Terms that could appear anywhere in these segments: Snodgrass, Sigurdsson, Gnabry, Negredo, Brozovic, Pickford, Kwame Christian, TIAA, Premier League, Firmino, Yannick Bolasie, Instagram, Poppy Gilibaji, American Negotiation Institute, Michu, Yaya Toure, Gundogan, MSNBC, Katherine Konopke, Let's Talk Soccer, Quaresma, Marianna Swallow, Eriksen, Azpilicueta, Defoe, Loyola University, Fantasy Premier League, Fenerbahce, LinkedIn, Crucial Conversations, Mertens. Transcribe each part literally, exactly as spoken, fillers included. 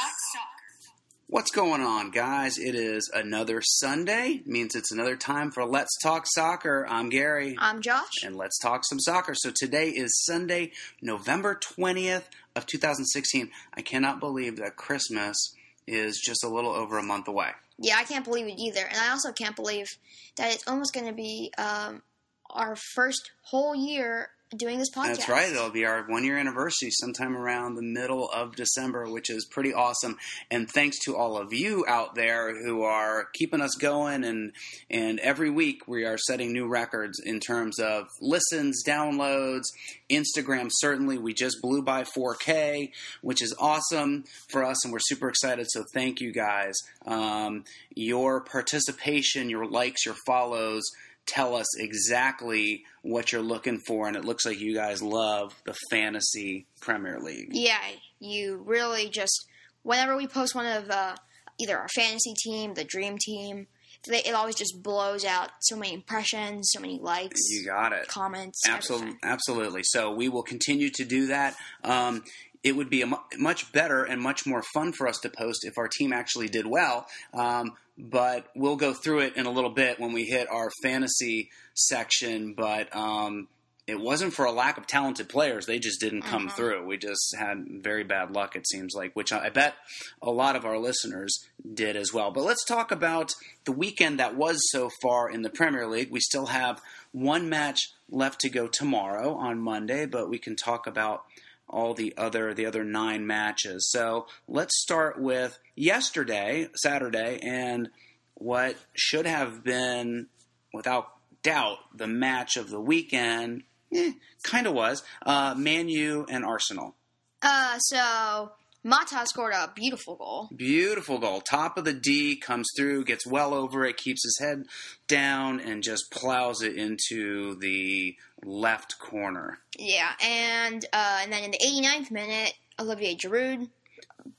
Talk Soccer. What's going on, guys? It is another Sunday. It means it's another time for Let's Talk Soccer. I'm Gary. I'm Josh. And let's talk some soccer. So today is Sunday, November twentieth of two thousand sixteen. I cannot believe that Christmas is just a little over a month away. Yeah, I can't believe it either. And I also can't believe that it's almost going to be um, our first whole year doing this podcast. That's right. It'll be our one-year anniversary sometime around the middle of December, which is pretty awesome. And thanks to all of you out there who are keeping us going. And and every week we are setting new records in terms of listens, downloads, Instagram. Certainly, we just blew by four K, which is awesome for us, and we're super excited. So thank you guys. Um, your participation, your likes, your follows tell us exactly what you're looking for, and it looks like you guys love the Fantasy Premier League. Yeah, you really just, whenever we post one of uh, either our fantasy team, the dream team, it always just blows out so many impressions, so many likes. You got it. Comments. Absolutely. Absolutely. So we will continue to do that. Um, It would be a much better and much more fun for us to post if our team actually did well, um, but we'll go through it in a little bit when we hit our fantasy section, but um, it wasn't for a lack of talented players. They just didn't come uh-huh. through. We just had very bad luck, it seems like, which I bet a lot of our listeners did as well. But let's talk about the weekend that was so far in the Premier League. We still have one match left to go tomorrow on Monday, but we can talk about all the other the other nine matches. So let's start with yesterday, Saturday, and what should have been, without doubt, the match of the weekend. Eh, kind of was. Uh, Man U and Arsenal. Uh, so Mata scored a beautiful goal. Beautiful goal. Top of the D, comes through, gets well over it, keeps his head down, and just plows it into the left corner. Yeah, and uh, and then in the eighty-ninth minute, Olivier Giroud,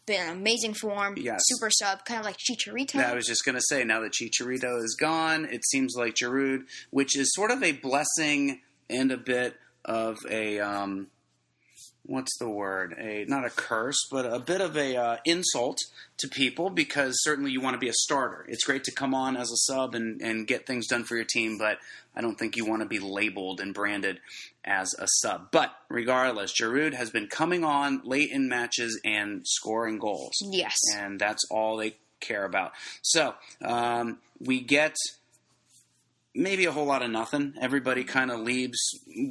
been in amazing form, yes. Super sub, kind of like Chicharito. I was just going to say, now that Chicharito is gone, it seems like Giroud, which is sort of a blessing and a bit of a... Um, What's the word? A not a curse, but a bit of a uh, insult to people, because certainly you want to be a starter. It's great to come on as a sub and, and get things done for your team, but I don't think you want to be labeled and branded as a sub. But regardless, Giroud has been coming on late in matches and scoring goals. Yes. And that's all they care about. So um, we get... maybe a whole lot of nothing. Everybody kind of leaves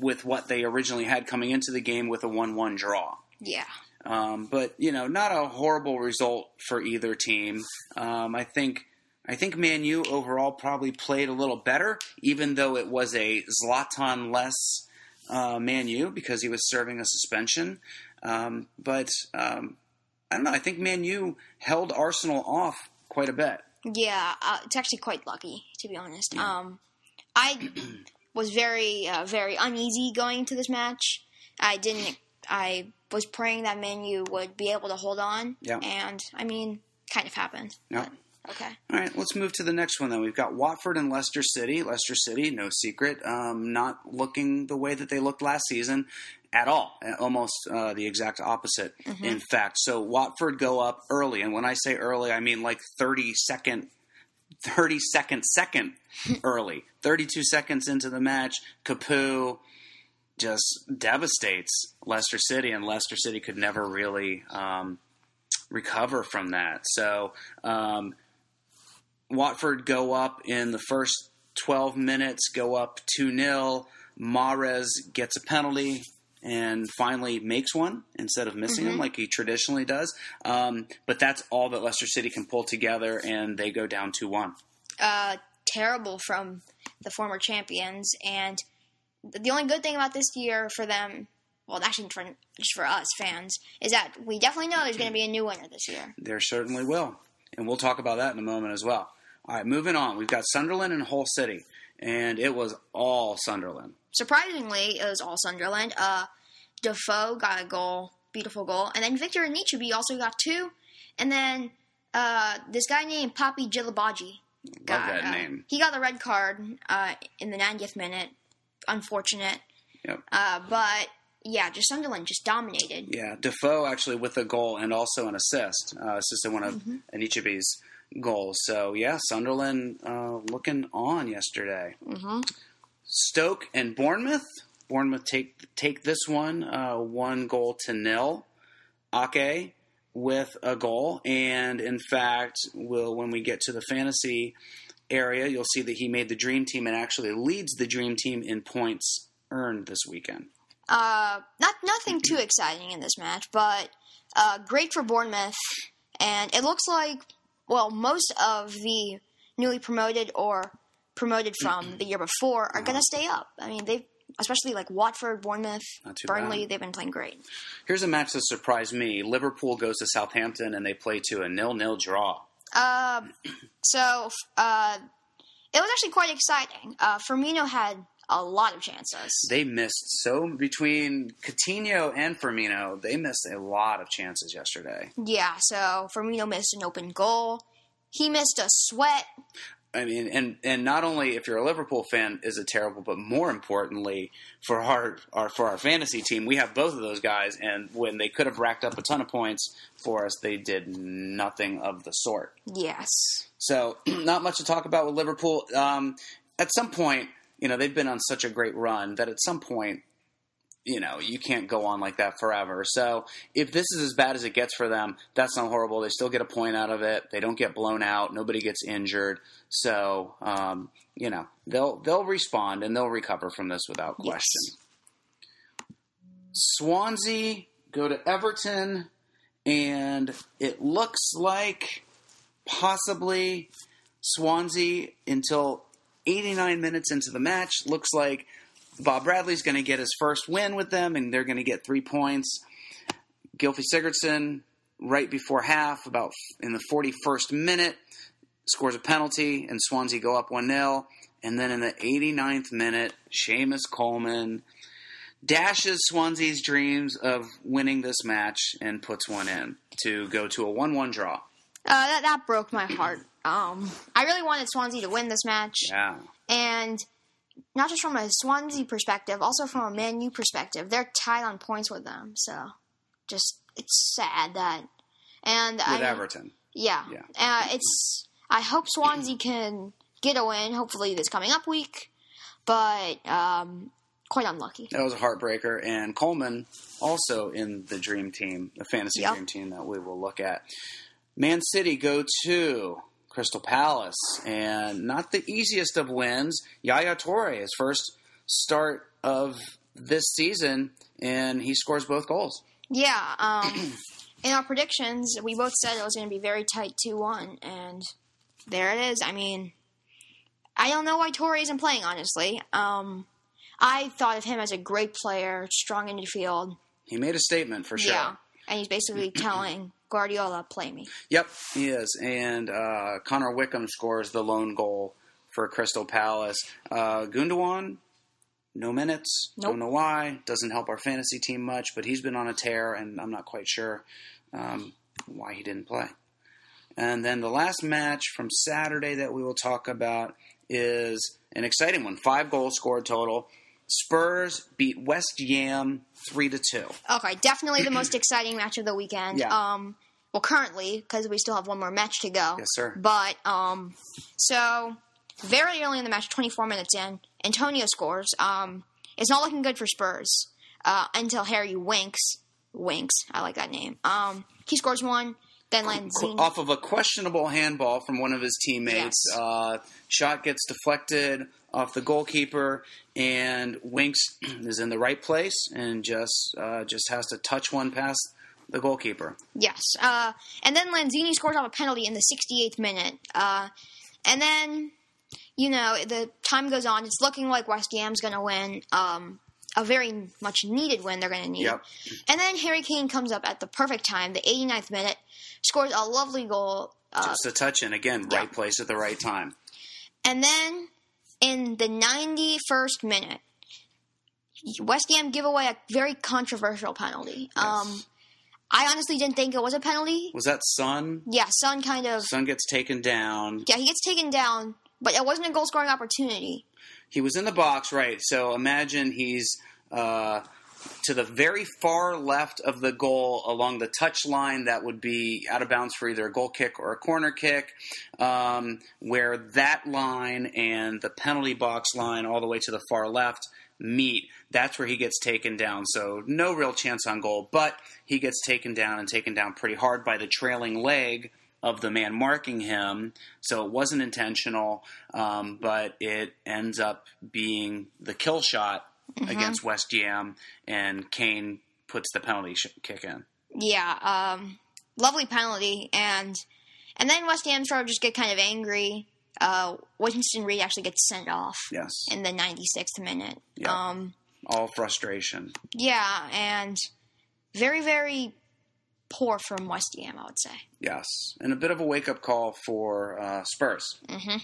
with what they originally had coming into the game, with a one one draw. Yeah. Um, but, you know, not a horrible result for either team. Um, I think I think Man U overall probably played a little better, even though it was a Zlatan-less uh, Man U, because he was serving a suspension. Um, but, um, I don't know, I think Man U held Arsenal off quite a bit. Yeah, uh, it's actually quite lucky, to be honest. Yeah. Um, I was very, uh, very uneasy going into this match. I didn't. I was praying that Man U would be able to hold on. Yeah. And I mean, kind of happened. Yeah. But, okay. All right, let's move to the next one. Then we've got Watford and Leicester City. Leicester City, no secret, um, not looking the way that they looked last season at all. Almost uh, the exact opposite, mm-hmm. in fact. So Watford go up early, and when I say early, I mean like thirty second, thirty second second early. thirty-two seconds into the match, Capoue just devastates Leicester City, and Leicester City could never really um, recover from that. So um, Watford go up in the first twelve minutes, go up two nil. Mahrez gets a penalty and finally makes one instead of missing mm-hmm. him like he traditionally does. Um, but that's all that Leicester City can pull together, and they go down two one. Uh, terrible from the former champions. And the only good thing about this year for them, well, actually for, just for us fans, is that we definitely know there's going to be a new winner this year. There certainly will. And we'll talk about that in a moment as well. All right, moving on. We've got Sunderland and Hull City. And it was all Sunderland. Surprisingly, it was all Sunderland. Uh, Defoe got a goal, beautiful goal. And then Victor Anichebe also got two. And then uh, this guy named Poppy Gilibaji. Love got, that uh, name. He got the red card uh, in the ninetieth minute. Unfortunate. Yep. Uh, but Yeah, just Sunderland just dominated. Yeah, Defoe actually with a goal and also an assist, uh, assisted one of mm-hmm. Anichabe's goals. So, yeah, Sunderland uh, looking on yesterday. Mm-hmm. Stoke and Bournemouth. Bournemouth take take this one, uh, one goal to nil. Ake with a goal. And, in fact, we'll, when we get to the fantasy area, you'll see that he made the dream team and actually leads the dream team in points earned this weekend. Uh, not nothing too exciting in this match, but uh, great for Bournemouth. And it looks like, well, most of the newly promoted or promoted from the year before are going to stay up. I mean, they've, especially like Watford, Bournemouth, Burnley, bad. They've been playing great. Here's a match that surprised me. Liverpool goes to Southampton and they play to a nil-nil draw. Uh, so uh, it was actually quite exciting. Uh, Firmino had a lot of chances. They missed so between Coutinho and Firmino, they missed a lot of chances yesterday. Yeah, so Firmino missed an open goal. He missed a sweat. I mean, and, and not only if you're a Liverpool fan is it terrible, but more importantly for our, our for our fantasy team, we have both of those guys, and when they could have racked up a ton of points for us, they did nothing of the sort. Yes. So not much to talk about with Liverpool. Um, at some point, you know, they've been on such a great run that at some point, you know, you can't go on like that forever. So if this is as bad as it gets for them, that's not horrible. They still get a point out of it. They don't get blown out. Nobody gets injured. So, um, you know, they'll they'll respond and they'll recover from this without question. Yes. Swansea go to Everton, and it looks like possibly Swansea until eighty-nine minutes into the match, looks like Bob Bradley's going to get his first win with them, and they're going to get three points. Gylfi Sigurdsson, right before half, about in the forty-first minute, scores a penalty, and Swansea go up one nil. And then in the eighty-ninth minute, Seamus Coleman dashes Swansea's dreams of winning this match and puts one in to go to a one one draw. Uh, that, that broke my heart. Um, I really wanted Swansea to win this match. Yeah. And not just from a Swansea perspective, also from a Man U perspective. They're tied on points with them. So just, it's sad that. And With I, Everton. Yeah. yeah. Uh, it's, I hope Swansea can get a win, hopefully this coming up week. But um, quite unlucky. That was a heartbreaker. And Coleman also in the dream team, the fantasy yep. dream team that we will look at. Man City go to Crystal Palace, and not the easiest of wins. Yaya Toure, his first start of this season, and he scores both goals. Yeah. Um, in our predictions, we both said it was going to be very tight two one, and there it is. I mean, I don't know why Toure isn't playing, honestly. Um, I thought of him as a great player, strong in the field. He made a statement for sure. Yeah, and he's basically telling Guardiola, play me. Yep, he is. And uh, Connor Wickham scores the lone goal for Crystal Palace. Uh, Gundogan, no minutes. Nope. Don't know why. Doesn't help our fantasy team much, but he's been on a tear, and I'm not quite sure um, why he didn't play. And then the last match from Saturday that we will talk about is an exciting one. Five goals scored total. Spurs beat West Ham three to two. Okay, definitely the most exciting match of the weekend. Yeah. Um, well, currently, because we still have one more match to go. Yes, sir. But, um, so, very early in the match, twenty-four minutes in, Antonio scores. Um, it's not looking good for Spurs uh, until Harry Winks. Winks, I like that name. Um, he scores one, then Lanzini. Off of a questionable handball from one of his teammates. Yes. Uh, shot gets deflected off the goalkeeper, and Winks is in the right place and just uh, just has to touch one past the goalkeeper. Yes. Uh, and then Lanzini scores off a penalty in the sixty-eighth minute. Uh, and then, you know, the time goes on. It's looking like West Ham's going to win, um, a very much needed win they're going to need. Yep. And then Harry Kane comes up at the perfect time, the eighty-ninth minute, scores a lovely goal. Uh, just a touch in, again, right yep. place at the right time. And then in the ninety-first minute, West Ham give away a very controversial penalty. Yes. Um, I honestly didn't think it was a penalty. Was that Son? Yeah, Son kind of. Son gets taken down. Yeah, he gets taken down, but it wasn't a goal-scoring opportunity. He was in the box, right? So imagine he's uh, to the very far left of the goal along the touch line that would be out of bounds for either a goal kick or a corner kick, um, where that line and the penalty box line all the way to the far left meet. That's where he gets taken down. So no real chance on goal, but he gets taken down and taken down pretty hard by the trailing leg of the man marking him. So it wasn't intentional, um, but it ends up being the kill shot mm-hmm. against West Yam, and Kane puts the penalty sh- kick in. Yeah, um, lovely penalty. And and then West Ham sort of just get kind of angry. Uh, Winston Reed actually gets sent off yes. in the ninety-sixth minute. Yep. Um, all frustration. Yeah, and very, very poor from West Ham, I would say. Yes, and a bit of a wake-up call for uh, Spurs. Mm-hmm.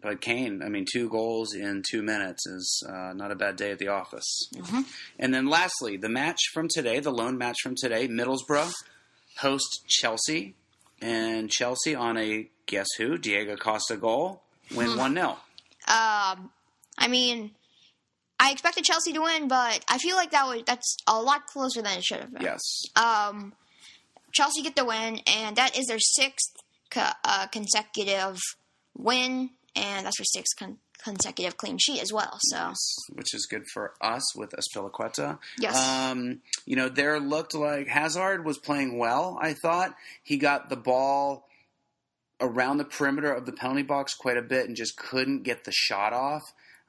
But Kane, I mean, two goals in two minutes is uh, not a bad day at the office. Mm-hmm. And then lastly, the match from today, the lone match from today, Middlesbrough host Chelsea. And Chelsea on a, guess who, Diego Costa goal, win one nil. Um, I mean, I expected Chelsea to win, but I feel like that was that's a lot closer than it should have been. Yes. Um, Chelsea get the win, and that is their sixth co- uh, consecutive win. And that's for six con- consecutive clean sheet as well. So, yes, which is good for us with Azpilicueta. Yes. Um, you know, there looked like Hazard was playing well, I thought. He got the ball around the perimeter of the penalty box quite a bit and just couldn't get the shot off.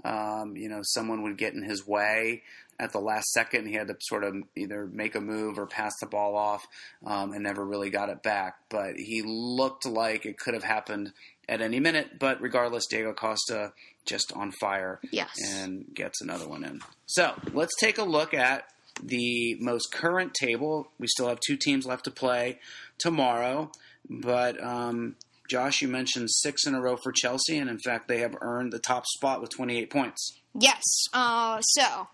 Um, you know, someone would get in his way at the last second, and he had to sort of either make a move or pass the ball off, um, and never really got it back. But he looked like it could have happened at any minute, but regardless, Diego Costa just on fire yes. and gets another one in. So let's take a look at the most current table. We still have two teams left to play tomorrow, but um, Josh, you mentioned six in a row for Chelsea, and in fact, they have earned the top spot with twenty-eight points. Yes. Uh, so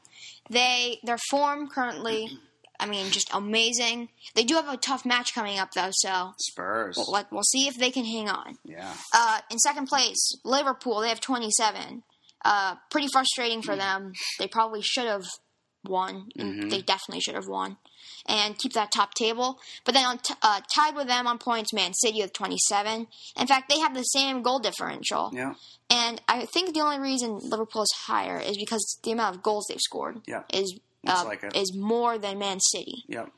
they their form currently, I mean, just amazing. They do have a tough match coming up, though, so Spurs. We'll, we'll see if they can hang on. Yeah. Uh, in second place, Liverpool, they have twenty-seven. Uh, pretty frustrating for them. They probably should have won. Mm-hmm. They definitely should have won. And keep that top table. But then on t- uh, tied with them on points, Man City with twenty-seven. In fact, they have the same goal differential. Yeah. And I think the only reason Liverpool is higher is because the amount of goals they've scored yeah. is Uh, like is more than Man City. Yep.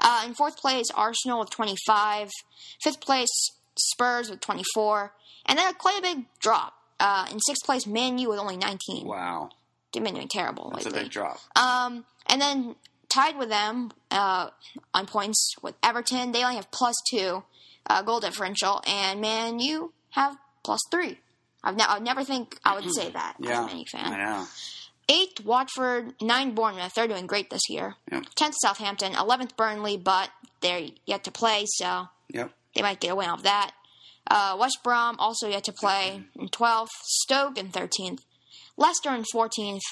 Uh, in fourth place, Arsenal with twenty-five. Fifth place, Spurs with twenty-four. And then quite a big drop. Uh, in sixth place, Man U with only nineteen. Wow. They've been doing terrible That's lately. A big drop. Um, and then tied with them uh, on points with Everton. They only have plus two uh, goal differential. And Man U have plus three. I've ne- I never think I would say that yeah. as any fan. I know. eighth, Watford. ninth, Bournemouth. They're doing great this year. Yep. tenth, Southampton. eleventh, Burnley, but they're yet to play, so yep. they might get a win off that. Uh, West Brom, also yet to play. In twelfth, Stoke in thirteenth. Leicester in fourteenth.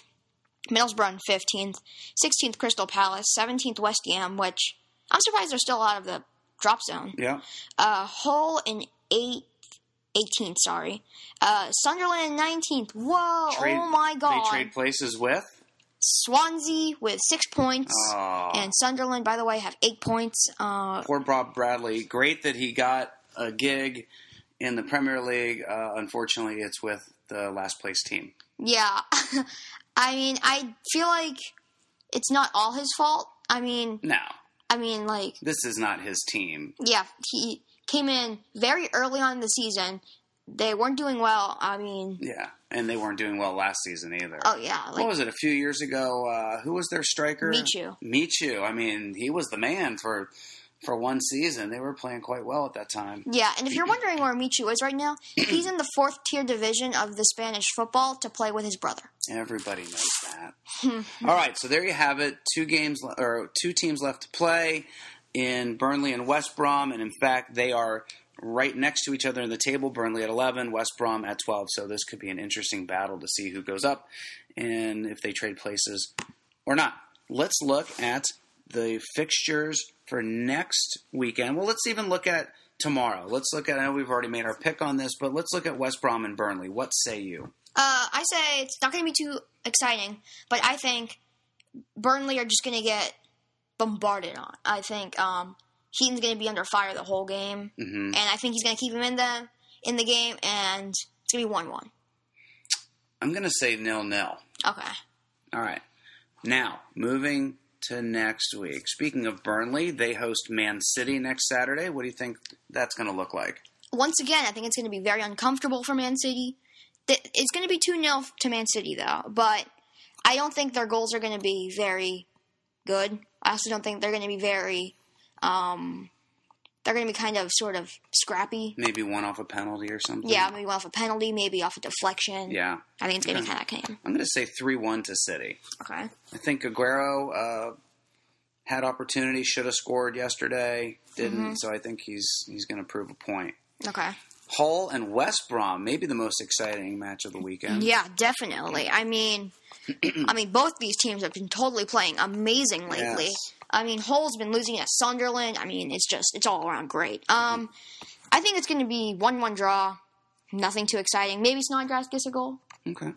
Middlesbrough in fifteenth. sixteenth, Crystal Palace. seventeenth, West Ham, which I'm surprised they're still out of the drop zone. Yeah. Uh, Hull in eighth. eighteenth, sorry. Uh, Sunderland, nineteenth. Whoa, trade, oh my God. They trade places with? Swansea with six points. Oh. And Sunderland, by the way, have eight points. Uh, Poor Bob Bradley. Great that he got a gig in the Premier League. Uh, unfortunately, it's with the last place team. Yeah. I mean, I feel like it's not all his fault. I mean... No. I mean, like... This is not his team. Yeah, he... Came in very early on in the season. They weren't doing well. I mean... Yeah, and they weren't doing well last season either. Oh, yeah. Like, what was it, a few years ago? Uh, who was their striker? Michu. Michu. I mean, he was the man for for one season. They were playing quite well at that time. Yeah, and if you're wondering where Michu is right now, he's in the fourth-tier division of the Spanish football to play with his brother. Everybody knows that. All right, so there you have it. Two games or two teams left to play. In Burnley and West Brom, and in fact, they are right next to each other in the table. Burnley at eleven, West Brom at twelve. So this could be an interesting battle to see who goes up and if they trade places or not. Let's look at the fixtures for next weekend. Well, let's even look at tomorrow. Let's look at, I know we've already made our pick on this, but let's look at West Brom and Burnley. What say you? Uh, I say it's not going to be too exciting, but I think Burnley are just going to get bombarded on. I think um, Heaton's going to be under fire the whole game. Mm-hmm. And I think he's going to keep him in the, in the game, and it's going to be one one. I'm going to say nil nil. Okay. All right. Now, moving to next week. Speaking of Burnley, they host Man City next Saturday. What do you think that's going to look like? Once again, I think it's going to be very uncomfortable for Man City. It's going to be two nil to Man City, though. But I don't think their goals are going to be very good. I also don't think they're going to be very um, – they're going to be kind of sort of scrappy. Maybe one off a penalty or something. Yeah, maybe one off a penalty, maybe off a deflection. Yeah. I think it's going to be kind of – I'm going to say three one to City. Okay. I think Aguero uh, had opportunity, should have scored yesterday, didn't. Mm-hmm. So I think he's he's going to prove a point. Okay. Hull and West Brom, maybe the most exciting match of the weekend. Yeah, definitely. I mean, I mean, both these teams have been totally playing amazing lately. Yes. I mean, Hull's been losing at Sunderland. I mean, it's just it's all around great. Um, I think it's going to be one one draw. Nothing too exciting. Maybe Snodgrass gets a goal. Okay.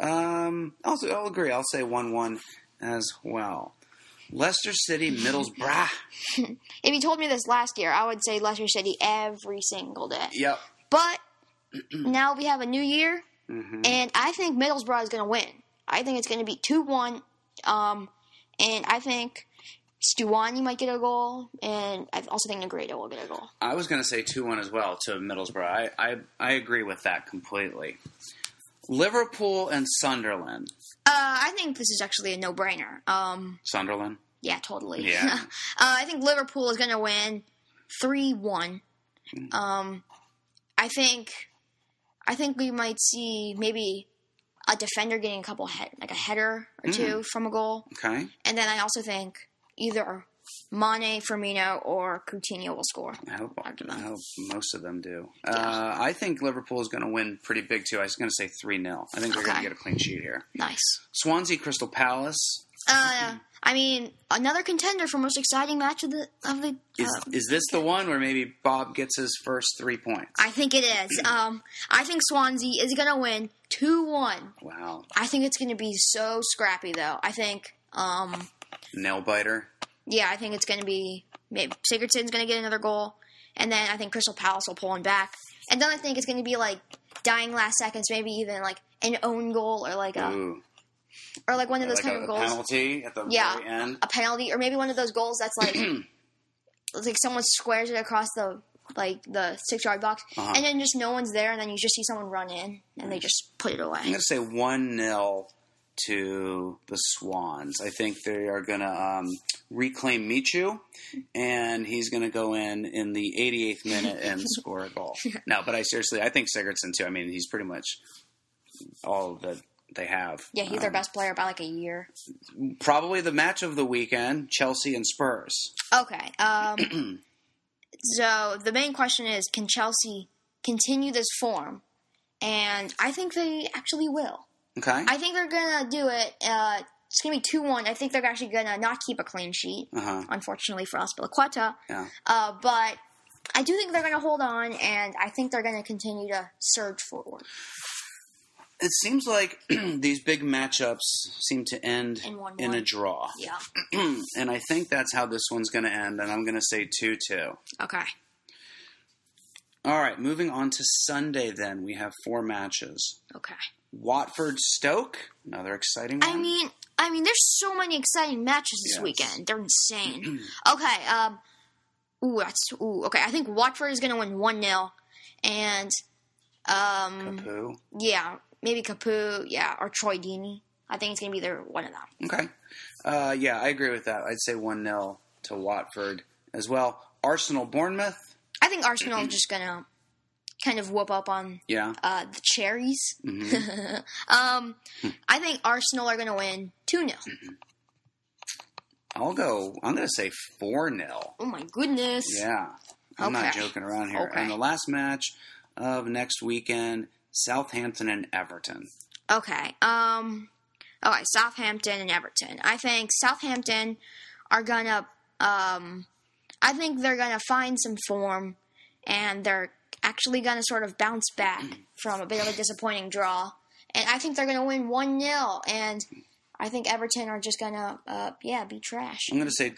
Um, I'll I'll agree. I'll say one one as well. Leicester City, Middlesbrough. If you told me this last year, I would say Leicester City every single day. Yep. But now we have a new year, mm-hmm. and I think Middlesbrough is going to win. I think it's going to be two one, um, and I think Stuani might get a goal, and I also think Negredo will get a goal. I was going to say two one as well to Middlesbrough. I, I, I agree with that completely. Liverpool and Sunderland. Uh, I think this is actually a no-brainer. Um, Sunderland? Yeah, totally. Yeah. uh, I think Liverpool is going to win three one. Um, I think I think we might see maybe a defender getting a couple head like a header or two mm. from a goal. Okay. And then I also think either Mane, Firmino, or Coutinho will score. I hope, I hope most of them do. Yeah. Uh, I think Liverpool is going to win pretty big, too. I was going to say three nil. I think they're okay. going to get a clean sheet here. Nice. Swansea, Crystal Palace. Uh, I mean, another contender for most exciting match of the... Of the uh, is, is this the one where maybe Bob gets his first three points? I think it is. um, I think Swansea is going to win two one. Wow. I think it's going to be so scrappy, though. I think... Um, nail-biter. Yeah, I think it's going to be maybe Sigurdsson's going to get another goal, and then I think Crystal Palace will pull him back. And then I think it's going to be like dying last seconds, maybe even like an own goal or like a Ooh. or like one of those like kind a, of goals. A penalty at the yeah, very end. A penalty or maybe one of those goals that's like it's like someone squares it across the like the six-yard box, uh-huh. and then just no one's there, and then you just see someone run in, and they just put it away. I'm going to say one nil to the Swans. I think they are going to um, reclaim Michu, and he's going to go in in the eighty-eighth minute and score a goal. No, but I seriously, I think Sigurdsson too. I mean, he's pretty much all that they have. Yeah, he's um, their best player by like a year. Probably the match of the weekend, Chelsea and Spurs. Okay. Um, so the main question is, can Chelsea continue this form? And I think they actually will. Okay. I think they're going to do it. Uh, it's going to be two one. I think they're actually going to not keep a clean sheet, uh-huh. unfortunately for Azpilicueta. Yeah. Uh, but I do think they're going to hold on, and I think they're going to continue to surge forward. It seems like these big matchups seem to end in, one, in one. a draw. Yeah. And I think that's how this one's going to end, and I'm going to say two two. Okay. All right, moving on to Sunday then. We have four matches. Okay. Watford Stoke, another exciting one. I mean, I mean, there's so many exciting matches this yes. weekend. They're insane. okay, um, ooh, that's ooh. Okay, I think Watford is going to win one nil, and um, Capu, yeah, maybe Capu, yeah, or Troy Deeney. I think it's going to be their one of them. Okay, uh, yeah, I agree with that. I'd say one nil to Watford as well. Arsenal Bournemouth. I think Arsenal is just going to kind of whoop up on yeah. uh, the cherries. Mm-hmm. um, I think Arsenal are going to win two nil. I'll go, I'm going to say four nil. Oh my goodness. Yeah. I'm okay. not joking around here. Okay. And the last match of next weekend, Southampton and Everton. Okay. Um, okay, Southampton and Everton. I think Southampton are going to, um, I think they're going to find some form, and they're actually going to sort of bounce back from a bit of a disappointing draw. And I think they're going to win one nil. And I think Everton are just going to, uh, yeah, be trash. I'm going to say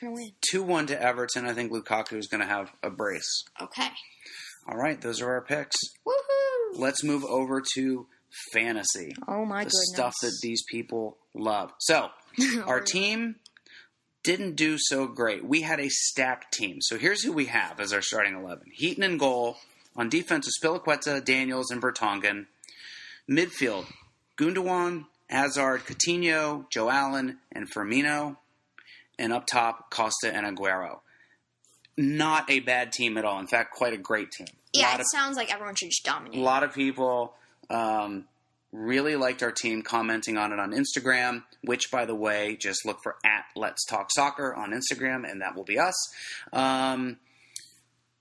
two one to Everton. I think Lukaku is going to have a brace. Okay. All right. Those are our picks. Woohoo! Let's move over to fantasy. Oh, my the goodness. The stuff that these people love. So, our team didn't do so great. We had a stacked team. So, here's who we have as our starting eleven. Heaton in goal. On defense is Spilicueta, Daniels, and Vertonghen. Midfield, Gundogan, Hazard, Coutinho, Joe Allen, and Firmino. And up top, Costa and Aguero. Not a bad team at all. In fact, quite a great team. Yeah, it of, sounds like everyone should just dominate. A lot of people um, really liked our team, commenting on it on Instagram, which, by the way, just look for at Let's Talk Soccer on Instagram, and that will be us. Um,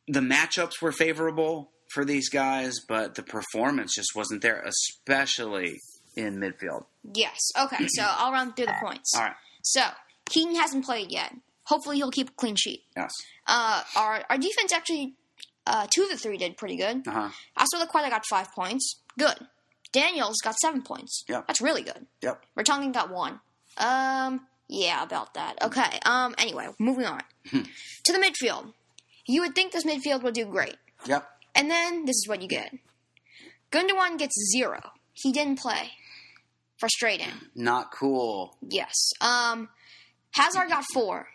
the matchups were favorable for these guys, but the performance just wasn't there, especially in midfield. Yes. Okay, so I'll run through the points. All right. So, Keaton hasn't played yet. Hopefully he'll keep a clean sheet. Yes. Uh, our, our defense actually, uh, two of the three did pretty good. Uh-huh. Aspilicueta got five points. Good. Daniels got seven points. Yeah. That's really good. Yep. Vertonghen got one. Um, yeah, about that. Okay, um, anyway, moving on. To the midfield. You would think this midfield would do great. Yep. And then this is what you get. Gundogan gets zero. He didn't play. Frustrating. Not cool. Yes. Um, Hazard got four.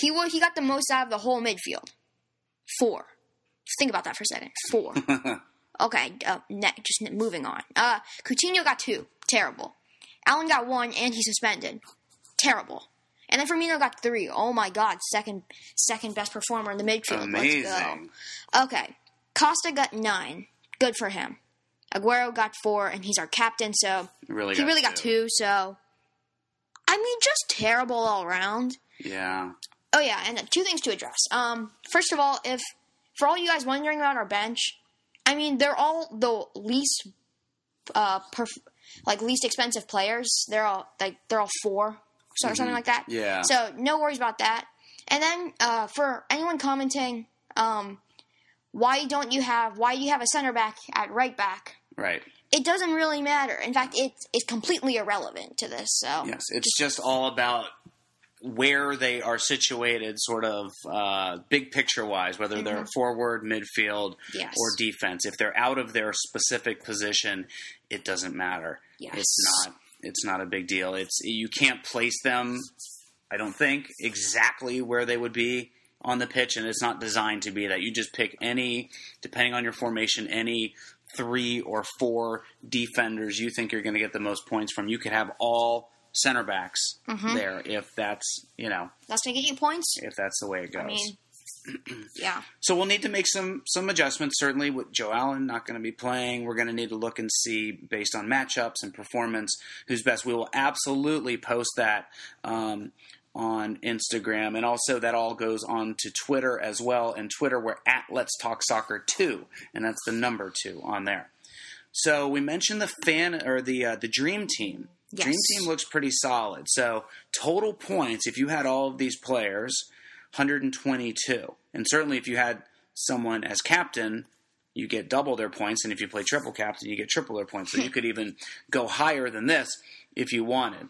He will, he got the most out of the whole midfield. Four. Think about that for a second. Four. Okay. Uh, ne- just moving on. Uh, Coutinho got two. Terrible. Allen got one, and he's suspended. Terrible. And then Firmino got three. Oh my God! Second, second best performer in the midfield. Amazing. Let's go. Okay. Costa got nine. Good for him. Aguero got four, and he's our captain, so really he got really two. got two. So, I mean, just terrible all around. Yeah. Oh, yeah, and two things to address. Um, first of all, if for all you guys wondering about our bench, I mean, they're all the least, uh, perf- like least expensive players. They're all like they're all four, so mm-hmm. or something like that. Yeah. So no worries about that. And then uh, for anyone commenting, um. Why don't you have? Why do you have a center back at right back? Right. It doesn't really matter. In fact, it's it's completely irrelevant to this. So yes, it's just, just all about where they are situated, sort of uh, big picture wise, whether mm-hmm. they're forward, midfield, yes. or defense. If they're out of their specific position, it doesn't matter. Yes. It's not. It's not a big deal. It's you can't place them. I don't think exactly where they would be on the pitch, and it's not designed to be that. You just pick any, depending on your formation, any three or four defenders you think you're going to get the most points from. You could have all center backs mm-hmm. there if that's, you know. That's going to get you points? If that's the way it goes. I mean, yeah. So we'll need to make some, some adjustments, certainly, with Joe Allen not going to be playing. We're going to need to look and see, based on matchups and performance, who's best. We will absolutely post that um on Instagram, and also that all goes on to Twitter as well. And Twitter, we're at Let's Talk Soccer two, and that's the number two on there. So we mentioned the fan or the uh, the dream team. Yes. Dream team looks pretty solid. So total points, if you had all of these players, one hundred twenty-two, and certainly if you had someone as captain, you get double their points, and if you play triple captain, you get triple their points. So you could even go higher than this if you wanted.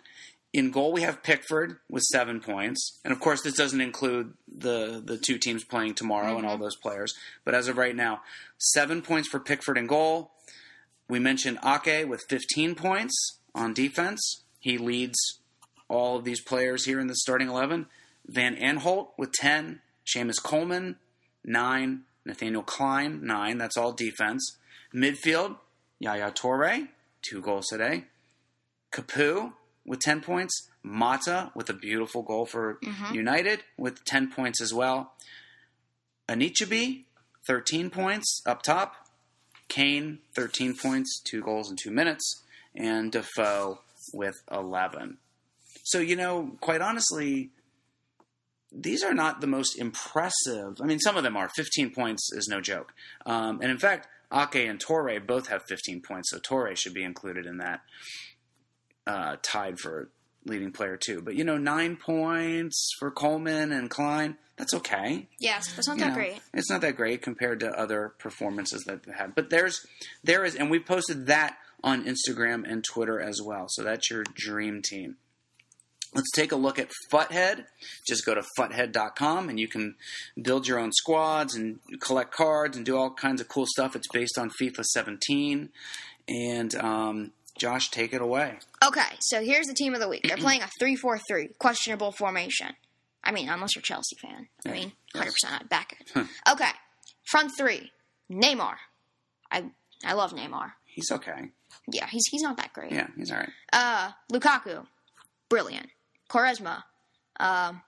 In goal, we have Pickford with seven points. And, of course, this doesn't include the, the two teams playing tomorrow mm-hmm. and all those players. But as of right now, seven points for Pickford in goal. We mentioned Ake with fifteen points on defense. He leads all of these players here in the starting eleven. Van Aanholt with ten. Seamus Coleman, nine. Nathaniel Klein, nine. That's all defense. Midfield, Yaya Toure, two goals today. Capoue with ten points, Mata with a beautiful goal for mm-hmm. United with ten points as well. Anichebe, thirteen points up top. Kane, thirteen points, two goals in two minutes. And Defoe with eleven. So, you know, quite honestly, these are not the most impressive. I mean, some of them are. fifteen points is no joke. Um, and in fact, Ake and Torre both have fifteen points, so Torre should be included in that. Uh, tied for leading player two. But, you know, nine points for Coleman and Klein, that's okay. Yes, that's not you that know, great. It's not that great compared to other performances that they had. But there's, there is, and we posted that on Instagram and Twitter as well. So that's your dream team. Let's take a look at FUTHead. Just go to FUTHead dot com and you can build your own squads and collect cards and do all kinds of cool stuff. It's based on FIFA seventeen. And um, Josh, take it away. Okay, so here's the team of the week. They're playing a three four three, questionable formation. I mean, unless you're a Chelsea fan. I mean, one hundred percent I'd back it. Huh. Okay, front three, Neymar. I I love Neymar. He's okay. Yeah, he's he's not that great. Yeah, he's all right. Uh, Lukaku, brilliant. Quaresma, um,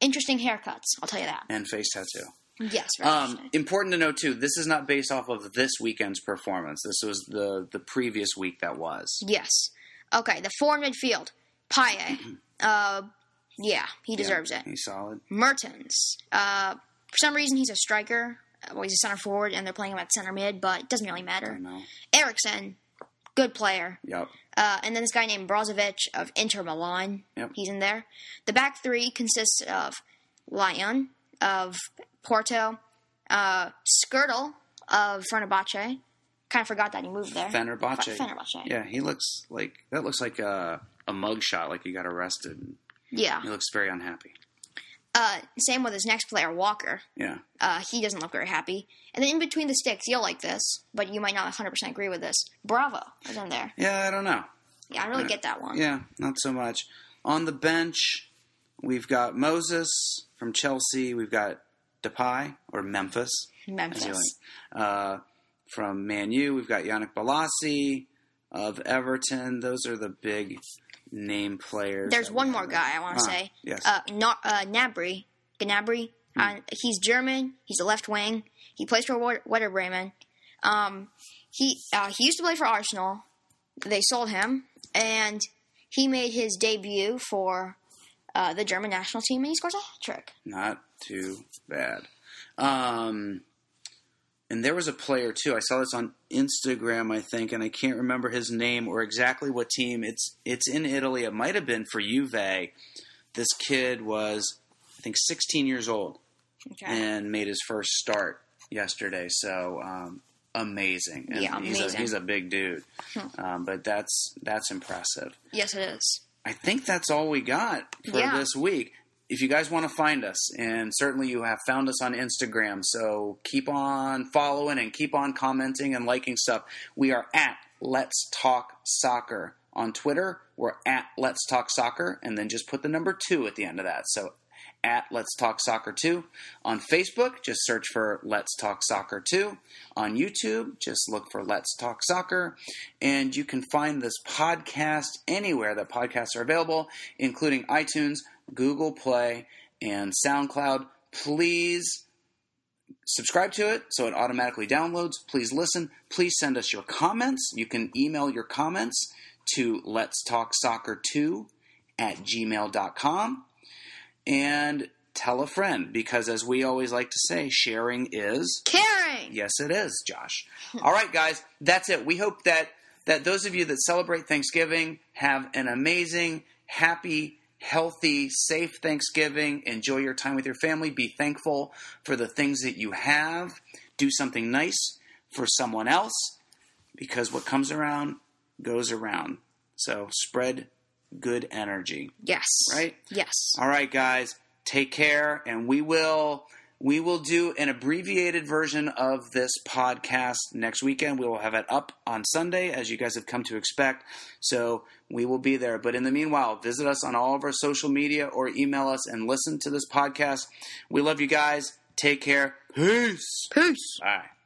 interesting haircuts, I'll tell you that. And face tattoo. Yes. Um, important to note, too, this is not based off of this weekend's performance. This was the, the previous week that was. Yes. Okay, the four midfield, Payet. uh, yeah, he deserves yeah, it. He's solid. Mertens. Uh, for some reason, he's a striker. Well, he's a center forward, and they're playing him at center mid, but it doesn't really matter. Eriksen, good player. Yep. Uh, and then this guy named Brozovic of Inter Milan. Yep. He's in there. The back three consists of Lyon of Porto, uh, Skirtle of Fenerbahce. Kind of forgot that he moved there. Fenerbahce. Fenerbahce. Yeah, he looks like – that looks like a, a mugshot, like he got arrested. Yeah. He looks very unhappy. Uh, same with his next player, Walker. Yeah. Uh, he doesn't look very happy. And then in between the sticks, you'll like this, but you might not one hundred percent agree with this. Bravo is in there. Yeah, I don't know. Yeah, I really I get that one. Yeah, not so much. On the bench, we've got Moses from Chelsea. We've got Depay, or Memphis. Memphis. Uh, from Man U, we've got Yannick Bolasie of Everton. Those are the big name players. There's one more guy I want to ah, say. Yes. Uh, Na- uh, Gnabry. Gnabry. Hmm. Uh, he's German. He's a left wing. He plays for Werder Bremen. Um, he uh, he used to play for Arsenal. They sold him, and he made his debut for uh, the German national team, and he scores a hat trick. Not too bad. Um, and there was a player too. I saw this on Instagram, I think, and I can't remember his name or exactly what team. It's it's in Italy. It might have been for Juve. This kid was, I think, sixteen years old, okay, and made his first start yesterday. So um, amazing. And yeah, amazing. He's a, he's a big dude, hmm. um, but that's that's impressive. Yes, it is. I think that's all we got for yeah. this week. If you guys want to find us, and certainly you have found us on Instagram, so keep on following and keep on commenting and liking stuff. We are at Let's Talk Soccer. On Twitter, we're at Let's Talk Soccer, and then just put the number two at the end of that. So at Let's Talk Soccer two. On Facebook, just search for Let's Talk Soccer two. On YouTube, just look for Let's Talk Soccer. And you can find this podcast anywhere that podcasts are available, including iTunes, Google Play, and SoundCloud. Please subscribe to it so it automatically downloads. Please listen. Please send us your comments. You can email your comments to letstalksoccer two at gmail dot com. And tell a friend, because as we always like to say, sharing is caring. Yes, it is, Josh. All right, guys, that's it. We hope that, that those of you that celebrate Thanksgiving have an amazing, happy, healthy, safe Thanksgiving. Enjoy your time with your family. Be thankful for the things that you have. Do something nice for someone else, because what comes around goes around. So spread good energy. Yes. Right? Yes. All right, guys. Take care, and we will we will do an abbreviated version of this podcast next weekend. We will have it up on Sunday, as you guys have come to expect. So we will be there. But in the meanwhile, visit us on all of our social media or email us and listen to this podcast. We love you guys. Take care. Peace. Peace. Bye.